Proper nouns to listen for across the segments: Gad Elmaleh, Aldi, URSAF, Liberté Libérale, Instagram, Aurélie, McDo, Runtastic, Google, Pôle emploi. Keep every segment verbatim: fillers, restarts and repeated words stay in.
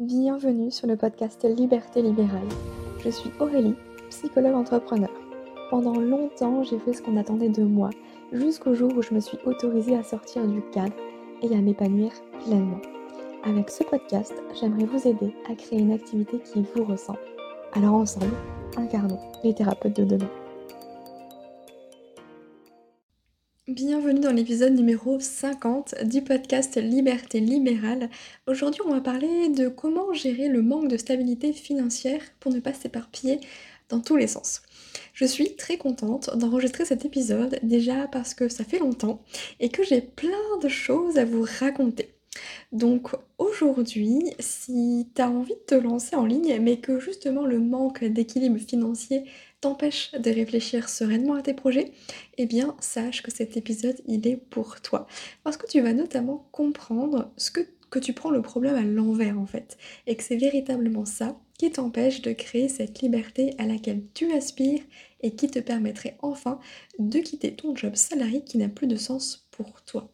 Bienvenue sur le podcast Liberté Libérale. Je suis Aurélie, psychologue entrepreneur. Pendant longtemps, j'ai fait ce qu'on attendait de moi, jusqu'au jour où je me suis autorisée à sortir du cadre et à m'épanouir pleinement. Avec ce podcast, j'aimerais vous aider à créer une activité qui vous ressemble. Alors ensemble, incarnons les thérapeutes de demain. Bienvenue dans l'épisode numéro cinquante du podcast Liberté Libérale. Aujourd'hui, on va parler de comment gérer le manque de stabilité financière pour ne pas s'éparpiller dans tous les sens. Je suis très contente d'enregistrer cet épisode, déjà parce que ça fait longtemps et que j'ai plein de choses à vous raconter. Donc aujourd'hui, si tu as envie de te lancer en ligne, mais que justement le manque d'équilibre financier t'empêche de réfléchir sereinement à tes projets, eh bien sache que cet épisode il est pour toi. Parce que tu vas notamment comprendre ce que, que tu prends le problème à l'envers en fait, et que c'est véritablement ça qui t'empêche de créer cette liberté à laquelle tu aspires et qui te permettrait enfin de quitter ton job salarié qui n'a plus de sens pour toi.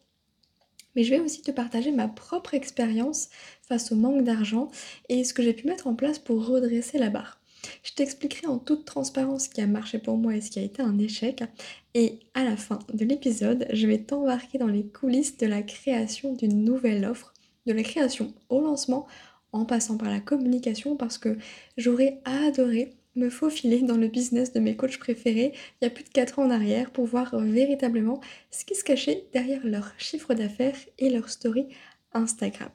Mais je vais aussi te partager ma propre expérience face au manque d'argent et ce que j'ai pu mettre en place pour redresser la barre. Je t'expliquerai en toute transparence ce qui a marché pour moi et ce qui a été un échec. Et à la fin de l'épisode, je vais t'embarquer dans les coulisses de la création d'une nouvelle offre, de la création au lancement, en passant par la communication, parce que j'aurais adoré me faufiler dans le business de mes coachs préférés il y a plus de quatre ans en arrière pour voir véritablement ce qui se cachait derrière leur chiffre d'affaires et leur story Instagram.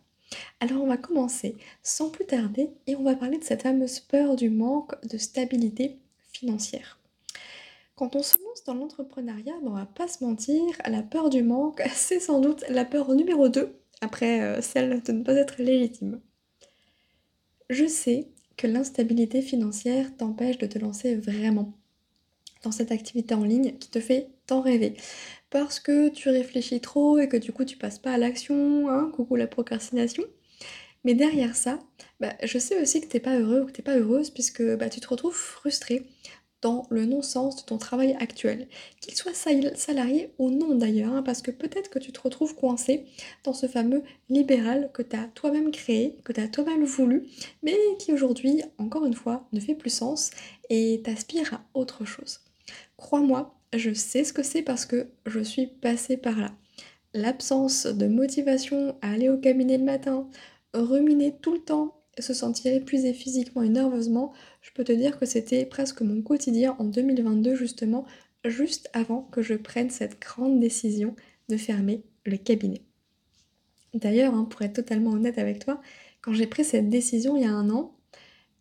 Alors on va commencer sans plus tarder et on va parler de cette fameuse peur du manque de stabilité financière. Quand on se lance dans l'entrepreneuriat, ben on va pas se mentir, la peur du manque, c'est sans doute la peur numéro deux, après celle de ne pas être légitime. Je sais que l'instabilité financière t'empêche de te lancer vraiment dans cette activité en ligne qui te fait tant rêver. Parce que tu réfléchis trop et que du coup tu passes pas à l'action, hein, coucou la procrastination. Mais derrière ça, bah, je sais aussi que t'es pas heureux ou que t'es pas heureuse puisque bah, tu te retrouves frustré dans le non-sens de ton travail actuel. Qu'il soit salarié ou non d'ailleurs, hein, parce que peut-être que tu te retrouves coincé dans ce fameux libéral que t'as toi-même créé, que t'as toi-même voulu, mais qui aujourd'hui, encore une fois, ne fait plus sens et t'aspire à autre chose. Crois-moi, je sais ce que c'est parce que je suis passée par là. L'absence de motivation à aller au cabinet le matin, ruminer tout le temps, se sentir épuisé physiquement et nerveusement, je peux te dire que c'était presque mon quotidien en deux mille vingt-deux justement, juste avant que je prenne cette grande décision de fermer le cabinet. D'ailleurs, hein, pour être totalement honnête avec toi, quand j'ai pris cette décision il y a un an,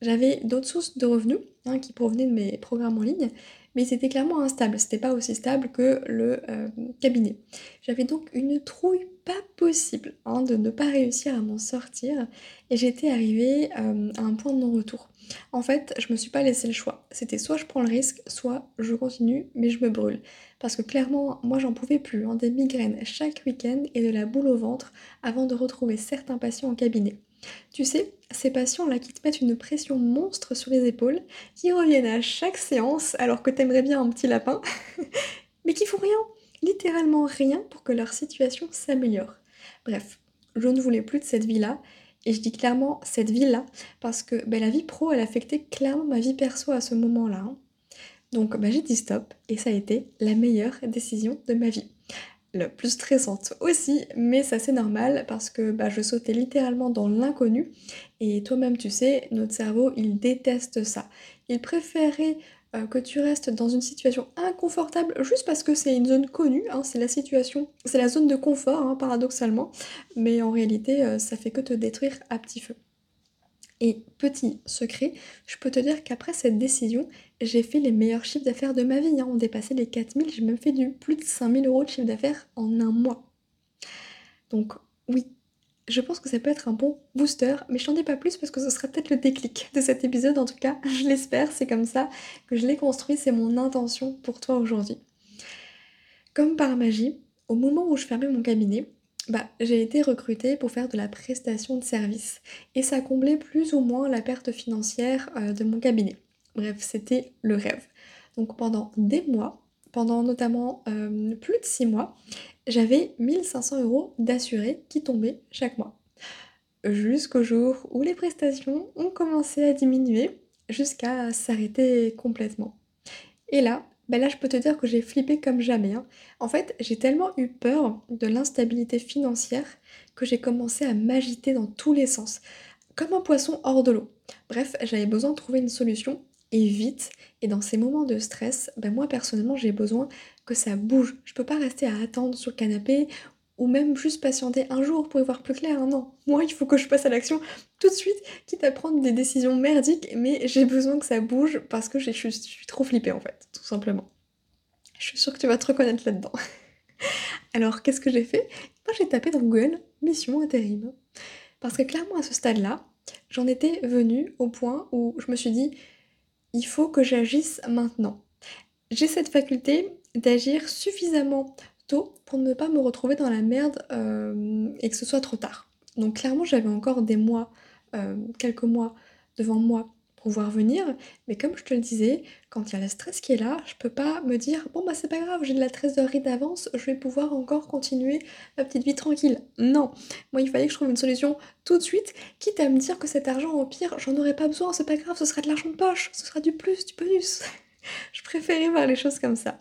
j'avais d'autres sources de revenus hein, qui provenaient de mes programmes en ligne, mais c'était clairement instable, c'était pas aussi stable que le euh, cabinet. J'avais donc une trouille pas possible hein, de ne pas réussir à m'en sortir et j'étais arrivée euh, à un point de non-retour. En fait, je me suis pas laissé le choix, c'était soit je prends le risque, soit je continue mais je me brûle. Parce que clairement, moi j'en pouvais plus, hein, des migraines chaque week-end et de la boule au ventre avant de retrouver certains patients en cabinet. Tu sais, ces patients-là qui te mettent une pression monstre sur les épaules, qui reviennent à chaque séance alors que t'aimerais bien un petit lapin, mais qui font rien, littéralement rien pour que leur situation s'améliore. Bref, je ne voulais plus de cette vie-là, et je dis clairement cette vie-là, parce que bah, la vie pro, elle affectait clairement ma vie perso à ce moment-là. Hein. Donc bah, j'ai dit stop, et ça a été la meilleure décision de ma vie. La plus stressante aussi, mais ça c'est normal parce que bah, je sautais littéralement dans l'inconnu et toi-même tu sais, notre cerveau il déteste ça. Il préférait euh, que tu restes dans une situation inconfortable juste parce que c'est une zone connue, hein, c'est la situation, c'est la zone de confort hein, paradoxalement, mais en réalité euh, ça fait que te détruire à petit feu. Et petit secret, je peux te dire qu'après cette décision, j'ai fait les meilleurs chiffres d'affaires de ma vie. Hein. On dépassait les quatre mille, j'ai même fait du plus de cinq mille euros de chiffre d'affaires en un mois. Donc oui, je pense que ça peut être un bon booster, mais je t'en dis pas plus parce que ce sera peut-être le déclic de cet épisode. En tout cas, je l'espère, c'est comme ça que je l'ai construit, c'est mon intention pour toi aujourd'hui. Comme par magie, au moment où je fermais mon cabinet, Bah, j'ai été recrutée pour faire de la prestation de service et ça comblait plus ou moins la perte financière euh, de mon cabinet. Bref, c'était le rêve. Donc pendant des mois, pendant notamment euh, plus de six mois, j'avais mille cinq cents euros d'assurés qui tombaient chaque mois. jusqu'au jour où les prestations ont commencé à diminuer jusqu'à s'arrêter complètement. Et là, ben là je peux te dire que j'ai flippé comme jamais. Hein. En fait, j'ai tellement eu peur de l'instabilité financière que j'ai commencé à m'agiter dans tous les sens, comme un poisson hors de l'eau. Bref, j'avais besoin de trouver une solution, et vite, et dans ces moments de stress, ben moi personnellement j'ai besoin que ça bouge. Je peux pas rester à attendre sur le canapé, ou même juste patienter un jour pour y voir plus clair, hein, non. Moi, il faut que je passe à l'action tout de suite, quitte à prendre des décisions merdiques, mais j'ai besoin que ça bouge parce que je suis, je suis trop flippée en fait, tout simplement. Je suis sûre que tu vas te reconnaître là-dedans. Alors, qu'est-ce que j'ai fait ? Moi, j'ai tapé dans Google « mission intérim ». Parce que clairement, à ce stade-là, j'en étais venue au point où je me suis dit « il faut que j'agisse maintenant ». J'ai cette faculté d'agir suffisamment pour ne pas me retrouver dans la merde euh, et que ce soit trop tard. Donc clairement j'avais encore des mois, euh, quelques mois devant moi pour voir venir, mais comme je te le disais, quand il y a le stress qui est là, je peux pas me dire bon bah c'est pas grave, j'ai de la trésorerie d'avance, je vais pouvoir encore continuer ma petite vie tranquille. Non, moi il fallait que je trouve une solution tout de suite, quitte à me dire que cet argent au pire j'en aurais pas besoin, c'est pas grave, ce sera de l'argent de poche, ce sera du plus, du bonus. Je préférais voir les choses comme ça.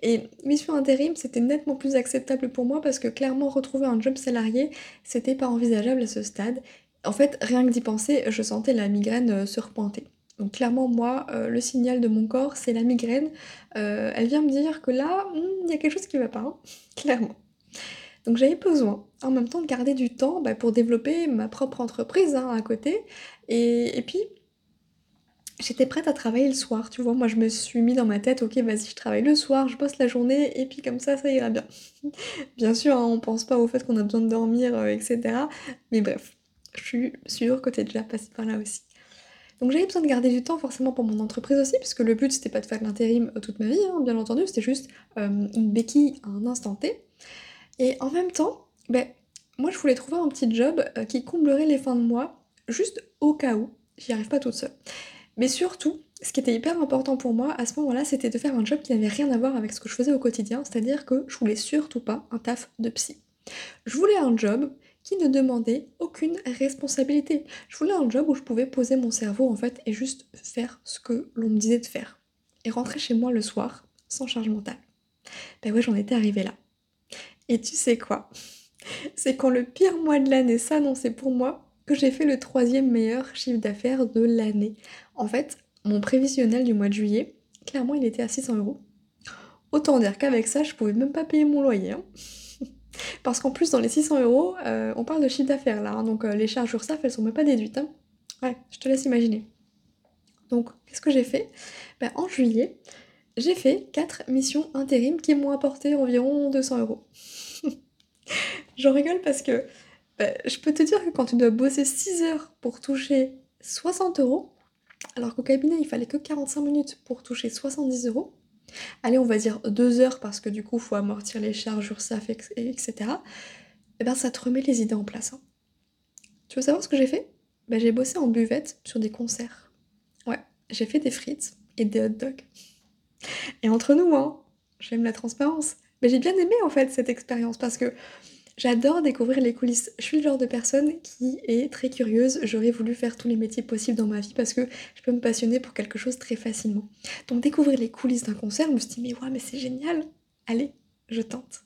Et mission intérim, c'était nettement plus acceptable pour moi parce que clairement retrouver un job salarié, c'était pas envisageable à ce stade. En fait, rien que d'y penser, je sentais la migraine se replanter. Donc clairement, moi, euh, le signal de mon corps, c'est la migraine. Euh, elle vient me dire que là, il hmm, y a quelque chose qui va pas, hein, clairement. Donc j'avais besoin, en même temps, de garder du temps bah, pour développer ma propre entreprise hein, à côté. Et, et puis... j'étais prête à travailler le soir, tu vois, moi je me suis mis dans ma tête, ok vas-y je travaille le soir, je bosse la journée et puis comme ça, ça ira bien. Bien sûr, hein, on pense pas au fait qu'on a besoin de dormir, euh, et cetera. Mais bref, je suis sûre que t'es déjà passée par là aussi. Donc j'avais besoin de garder du temps forcément pour mon entreprise aussi, parce que le but c'était pas de faire de l'intérim toute ma vie, hein, bien entendu, c'était juste euh, une béquille à un instant T. Et en même temps, ben, moi je voulais trouver un petit job euh, qui comblerait les fins de mois, juste au cas où, j'y arrive pas toute seule. Mais surtout, ce qui était hyper important pour moi à ce moment-là, c'était de faire un job qui n'avait rien à voir avec ce que je faisais au quotidien, c'est-à-dire que je voulais surtout pas un taf de psy. Je voulais un job qui ne demandait aucune responsabilité. Je voulais un job où je pouvais poser mon cerveau en fait et juste faire ce que l'on me disait de faire. Et rentrer chez moi le soir, sans charge mentale. Ben ouais, j'en étais arrivée là. Et tu sais quoi ? C'est quand le pire mois de l'année s'annonçait pour moi, que j'ai fait le troisième meilleur chiffre d'affaires de l'année. En fait, mon prévisionnel du mois de juillet, clairement il était à six cents euros. Autant dire qu'avec ça, je pouvais même pas payer mon loyer. Hein. Parce qu'en plus, dans les six cents euros, euh, on parle de chiffre d'affaires là, hein, donc euh, les charges URSAF, elles sont même pas déduites. Hein. Ouais, je te laisse imaginer. Donc, qu'est-ce que j'ai fait ? Ben, en juillet, j'ai fait quatre missions intérim qui m'ont apporté environ deux cents euros. J'en rigole parce que Bah, je peux te dire que quand tu dois bosser six heures pour toucher soixante euros, alors qu'au cabinet il fallait que quarante-cinq minutes pour toucher soixante-dix euros, allez on va dire deux heures parce que du coup il faut amortir les charges URSAF, et cetera. Et ben ça te remet les idées en place. Hein. Tu veux savoir ce que j'ai fait ? Bah, j'ai bossé en buvette sur des concerts. Ouais, j'ai fait des frites et des hot dogs. Et entre nous, hein, j'aime la transparence, mais j'ai bien aimé en fait cette expérience parce que j'adore découvrir les coulisses. Je suis le genre de personne qui est très curieuse. J'aurais voulu faire tous les métiers possibles dans ma vie parce que je peux me passionner pour quelque chose très facilement. Donc découvrir les coulisses d'un concert, je me suis dit mais waouh, mais c'est génial. Allez, je tente.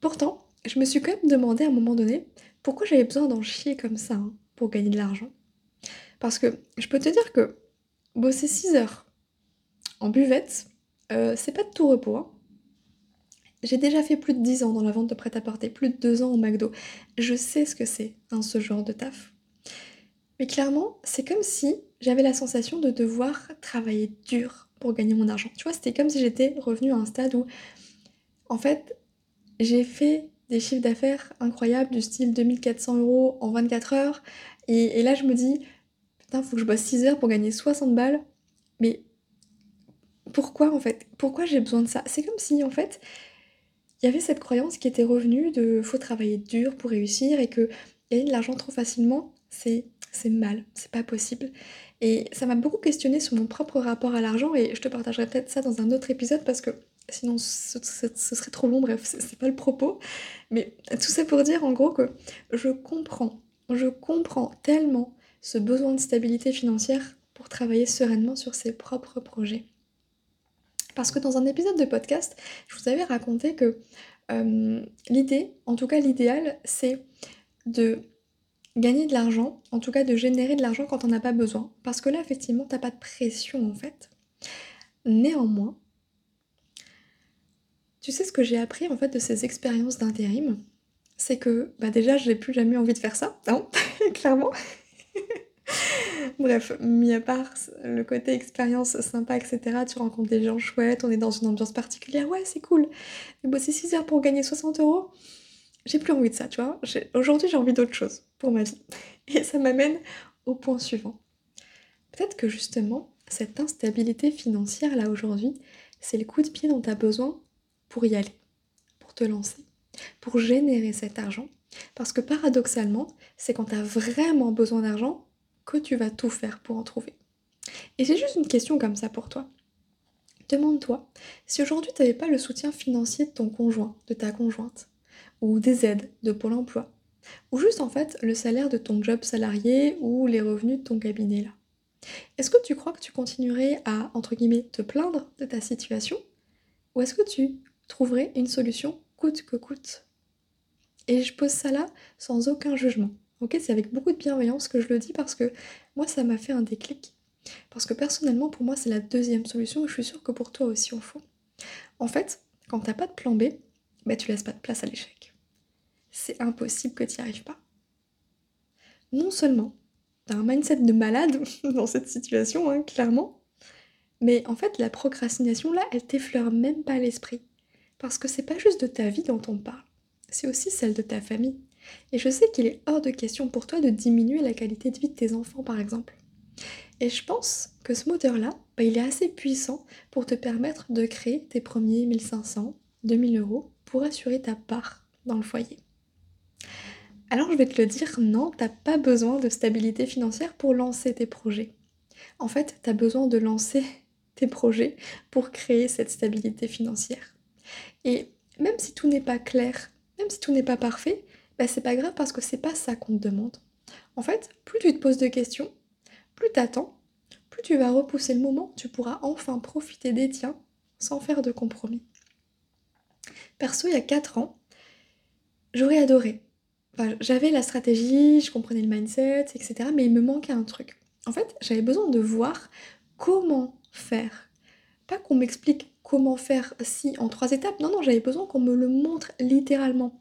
Pourtant, je me suis quand même demandé à un moment donné pourquoi j'avais besoin d'en chier comme ça hein, pour gagner de l'argent. Parce que je peux te dire que bosser six heures en buvette, euh, c'est pas de tout repos. Hein. J'ai déjà fait plus de dix ans dans la vente de prêt-à-porter, plus de deux ans au McDo. Je sais ce que c'est, hein, ce genre de taf. Mais clairement, c'est comme si j'avais la sensation de devoir travailler dur pour gagner mon argent. Tu vois, c'était comme si j'étais revenue à un stade où, en fait, j'ai fait des chiffres d'affaires incroyables du style deux mille quatre cents euros en vingt-quatre heures. Et, et là, je me dis, putain, faut que je bosse six heures pour gagner soixante balles. Mais pourquoi, en fait ? Pourquoi j'ai besoin de ça ? C'est comme si, en fait... il y avait cette croyance qui était revenue de « faut travailler dur pour réussir » et que gagner de l'argent trop facilement, c'est, c'est mal, c'est pas possible. Et ça m'a beaucoup questionnée sur mon propre rapport à l'argent et je te partagerai peut-être ça dans un autre épisode parce que sinon ce, ce, ce serait trop long, bref, c'est, c'est pas le propos. Mais tout ça pour dire en gros que je comprends, je comprends tellement ce besoin de stabilité financière pour travailler sereinement sur ses propres projets. Parce que dans un épisode de podcast, je vous avais raconté que euh, l'idée, en tout cas l'idéal, c'est de gagner de l'argent, en tout cas de générer de l'argent quand on n'a pas besoin. Parce que là, effectivement, t'as pas de pression en fait. Néanmoins, tu sais ce que j'ai appris en fait de ces expériences d'intérim, c'est que bah déjà, j'ai plus jamais envie de faire ça, hein, clairement. Bref, mis à part le côté expérience sympa, et cetera, tu rencontres des gens chouettes, on est dans une ambiance particulière, ouais, c'est cool. Mais bosser six heures pour gagner soixante euros, j'ai plus envie de ça, tu vois. J'ai... Aujourd'hui, j'ai envie d'autre chose pour ma vie. Et ça m'amène au point suivant. Peut-être que justement, cette instabilité financière, là, aujourd'hui, c'est le coup de pied dont tu as besoin pour y aller, pour te lancer, pour générer cet argent. Parce que paradoxalement, c'est quand tu as vraiment besoin d'argent que tu vas tout faire pour en trouver. Et c'est juste une question comme ça pour toi. Demande-toi, si aujourd'hui tu n'avais pas le soutien financier de ton conjoint, de ta conjointe, ou des aides de Pôle emploi, ou juste en fait le salaire de ton job salarié ou les revenus de ton cabinet là, est-ce que tu crois que tu continuerais à, entre guillemets, te plaindre de ta situation, ou est-ce que tu trouverais une solution coûte que coûte? Et je pose ça là sans aucun jugement. Ok, c'est avec beaucoup de bienveillance que je le dis parce que moi ça m'a fait un déclic. Parce que personnellement pour moi c'est la deuxième solution et je suis sûre que pour toi aussi au fond. En fait, quand t'as pas de plan B, bah tu laisses pas de place à l'échec. C'est impossible que t'y arrives pas. Non seulement t'as un mindset de malade dans cette situation, hein, clairement, mais en fait la procrastination là elle t'effleure même pas l'esprit. Parce que c'est pas juste de ta vie dont on parle, c'est aussi celle de ta famille. Et je sais qu'il est hors de question pour toi de diminuer la qualité de vie de tes enfants, par exemple. Et je pense que ce moteur-là, bah, il est assez puissant pour te permettre de créer tes premiers mille cinq cents, deux mille euros pour assurer ta part dans le foyer. Alors je vais te le dire, non, t'as pas besoin de stabilité financière pour lancer tes projets. En fait, t'as besoin de lancer tes projets pour créer cette stabilité financière. Et même si tout n'est pas clair, même si tout n'est pas parfait, bah c'est pas grave parce que c'est pas ça qu'on te demande. En fait, plus tu te poses de questions, plus t'attends, plus tu vas repousser le moment, tu pourras enfin profiter des tiens sans faire de compromis. Perso, il y a quatre ans, j'aurais adoré. Enfin, j'avais la stratégie, je comprenais le mindset, et cetera. Mais il me manquait un truc. En fait, j'avais besoin de voir comment faire. Pas qu'on m'explique comment faire si en trois étapes. Non, non, j'avais besoin qu'on me le montre littéralement.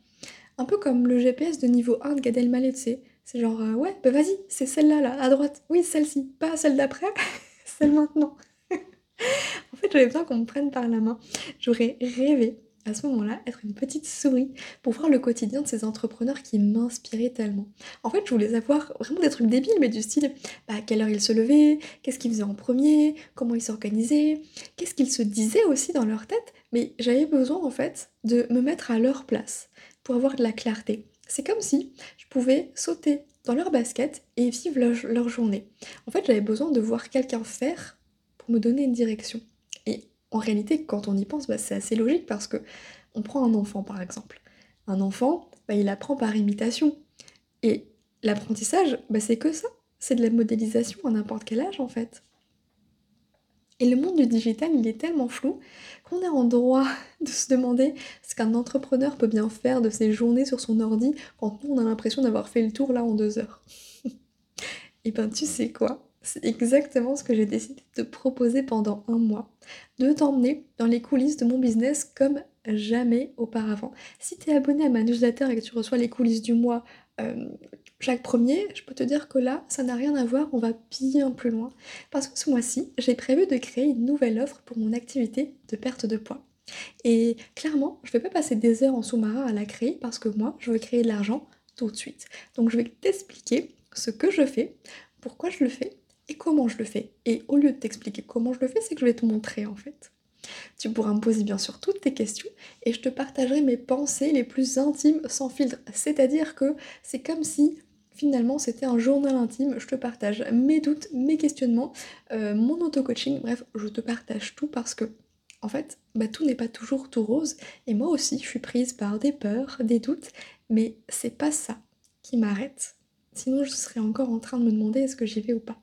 Un peu comme le G P S de niveau un de Gad Elmaleh, tu sais. C'est genre, euh, ouais, bah vas-y, c'est celle-là, là, à droite. Oui, celle-ci, pas celle d'après, celle maintenant. En fait, j'avais besoin qu'on me prenne par la main. J'aurais rêvé, à ce moment-là, être une petite souris pour voir le quotidien de ces entrepreneurs qui m'inspiraient tellement. En fait, je voulais savoir vraiment des trucs débiles, mais du style, bah, à quelle heure ils se levaient, qu'est-ce qu'ils faisaient en premier, comment ils s'organisaient, qu'est-ce qu'ils se disaient aussi dans leur tête. Mais j'avais besoin, en fait, de me mettre à leur place, pour avoir de la clarté. C'est comme si je pouvais sauter dans leur basket et vivre leur, leur journée. En fait, j'avais besoin de voir quelqu'un faire pour me donner une direction. Et en réalité, quand on y pense, bah, c'est assez logique parce que on prend un enfant par exemple. Un enfant, bah, il apprend par imitation. Et l'apprentissage, bah, c'est que ça. C'est de la modélisation à n'importe quel âge en fait. Et le monde du digital, il est tellement flou qu'on est en droit de se demander ce qu'un entrepreneur peut bien faire de ses journées sur son ordi quand nous, on a l'impression d'avoir fait le tour là en deux heures. Et ben tu sais quoi, c'est exactement ce que j'ai décidé de te proposer pendant un mois, de t'emmener dans les coulisses de mon business comme jamais auparavant. Si t'es abonné à ma newsletter et que tu reçois les coulisses du mois, euh, chaque premier, je peux te dire que là, ça n'a rien à voir, on va bien plus loin. Parce que ce mois-ci, j'ai prévu de créer une nouvelle offre pour mon activité de perte de poids. Et clairement, je ne vais pas passer des heures en sous-marin à la créer parce que moi, je veux créer de l'argent tout de suite. Donc je vais t'expliquer ce que je fais, pourquoi je le fais et comment je le fais. Et au lieu de t'expliquer comment je le fais, c'est que je vais te montrer en fait. Tu pourras me poser bien sûr toutes tes questions et je te partagerai mes pensées les plus intimes sans filtre. C'est-à-dire que c'est comme si finalement c'était un journal intime, je te partage mes doutes, mes questionnements, euh, mon auto-coaching, bref, je te partage tout parce que en fait, bah, tout n'est pas toujours tout rose. Et moi aussi, je suis prise par des peurs, des doutes, mais c'est pas ça qui m'arrête. Sinon, je serais encore en train de me demander est-ce que j'y vais ou pas.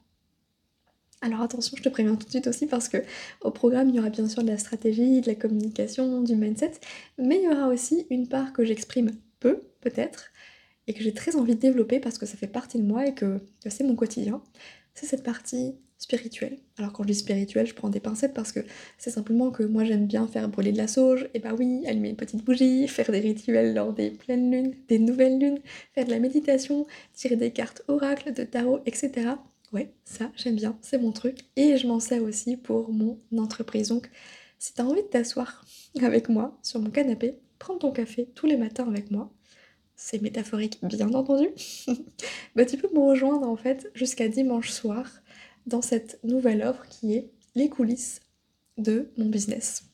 Alors attention, je te préviens tout de suite aussi parce que au programme, il y aura bien sûr de la stratégie, de la communication, du mindset, mais il y aura aussi une part que j'exprime peu, peut-être, et que j'ai très envie de développer parce que ça fait partie de moi et que, que c'est mon quotidien. C'est cette partie spirituelle. Alors quand je dis spirituelle, je prends des pincettes parce que c'est simplement que moi j'aime bien faire brûler de la sauge, et bah oui, allumer une petite bougie, faire des rituels lors des pleines lunes, des nouvelles lunes, faire de la méditation, tirer des cartes oracles, de tarot, et cetera. Ouais, ça, j'aime bien, c'est mon truc. Et je m'en sers aussi pour mon entreprise. Donc, si t'as envie de t'asseoir avec moi sur mon canapé, prendre ton café tous les matins avec moi, c'est métaphorique bien entendu, bah, tu peux me rejoindre en fait jusqu'à dimanche soir dans cette nouvelle offre qui est les coulisses de mon business.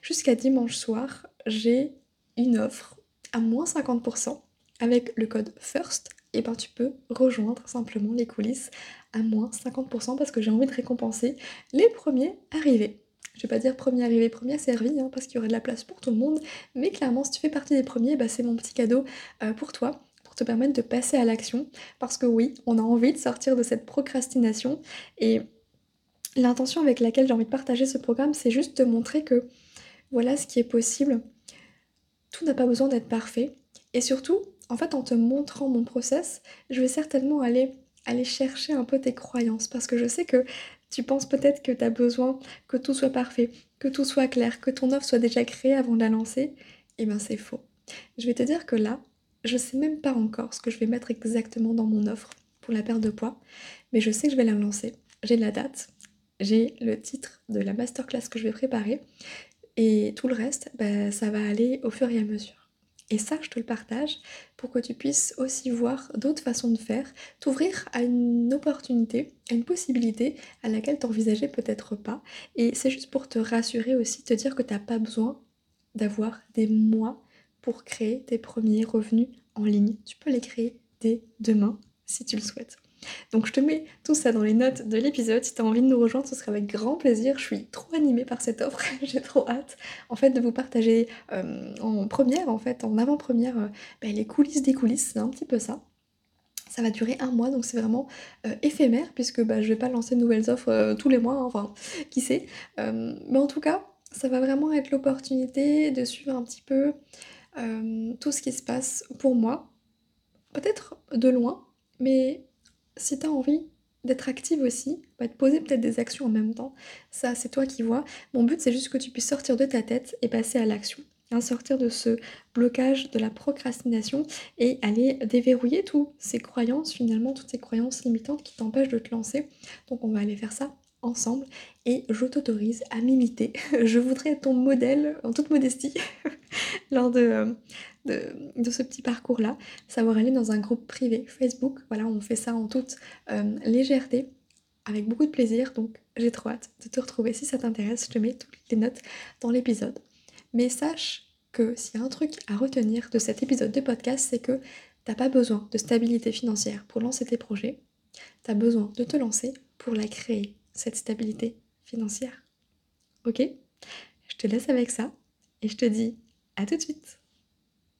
Jusqu'à dimanche soir, j'ai une offre à moins cinquante pour cent avec le code FIRST. Et eh ben tu peux rejoindre simplement les coulisses à moins cinquante pour cent parce que j'ai envie de récompenser les premiers arrivés. Je vais pas dire premier arrivé, premier servi, hein, parce qu'il y aurait de la place pour tout le monde, mais clairement si tu fais partie des premiers, bah, c'est mon petit cadeau euh, pour toi, pour te permettre de passer à l'action, parce que oui, on a envie de sortir de cette procrastination, et l'intention avec laquelle j'ai envie de partager ce programme, c'est juste te montrer que voilà ce qui est possible, tout n'a pas besoin d'être parfait, et surtout, en fait, en te montrant mon process, je vais certainement aller, aller chercher un peu tes croyances parce que je sais que tu penses peut-être que tu as besoin que tout soit parfait, que tout soit clair, que ton offre soit déjà créée avant de la lancer. Eh bien, c'est faux. Je vais te dire que là, je ne sais même pas encore ce que je vais mettre exactement dans mon offre pour la perte de poids, mais je sais que je vais la lancer. J'ai la date, j'ai le titre de la masterclass que je vais préparer et tout le reste, bah, ça va aller au fur et à mesure. Et ça, je te le partage pour que tu puisses aussi voir d'autres façons de faire, t'ouvrir à une opportunité, à une possibilité à laquelle t'envisageais peut-être pas. Et c'est juste pour te rassurer aussi, te dire que t'as pas besoin d'avoir des mois pour créer tes premiers revenus en ligne. Tu peux les créer dès demain si tu le souhaites. Donc je te mets tout ça dans les notes de l'épisode, si tu as envie de nous rejoindre, ce sera avec grand plaisir, je suis trop animée par cette offre, j'ai trop hâte en fait de vous partager euh, en première, en fait, en avant-première, euh, bah, les coulisses des coulisses, c'est un petit peu ça. Ça va durer un mois, donc c'est vraiment euh, éphémère, puisque bah, je vais pas lancer de nouvelles offres euh, tous les mois, hein, enfin, qui sait. Euh, mais en tout cas, ça va vraiment être l'opportunité de suivre un petit peu euh, tout ce qui se passe pour moi, peut-être de loin, mais... Si tu as envie d'être active aussi, bah, de poser peut-être des actions en même temps, ça c'est toi qui vois. Mon but c'est juste que tu puisses sortir de ta tête et passer à l'action. Hein, sortir de ce blocage de la procrastination et aller déverrouiller toutes ces croyances finalement, toutes ces croyances limitantes qui t'empêchent de te lancer. Donc on va aller faire ça ensemble et je t'autorise à m'imiter. Je voudrais être ton modèle en toute modestie lors de, de, de ce petit parcours-là, savoir aller dans un groupe privé Facebook. Voilà, on fait ça en toute euh, légèreté, avec beaucoup de plaisir, donc j'ai trop hâte de te retrouver. Si ça t'intéresse, je te mets toutes les notes dans l'épisode. Mais sache que s'il y a un truc à retenir de cet épisode de podcast, c'est que t'as pas besoin de stabilité financière pour lancer tes projets, t'as besoin de te lancer pour la créer, cette stabilité financière. Ok ? Je te laisse avec ça et je te dis à tout de suite.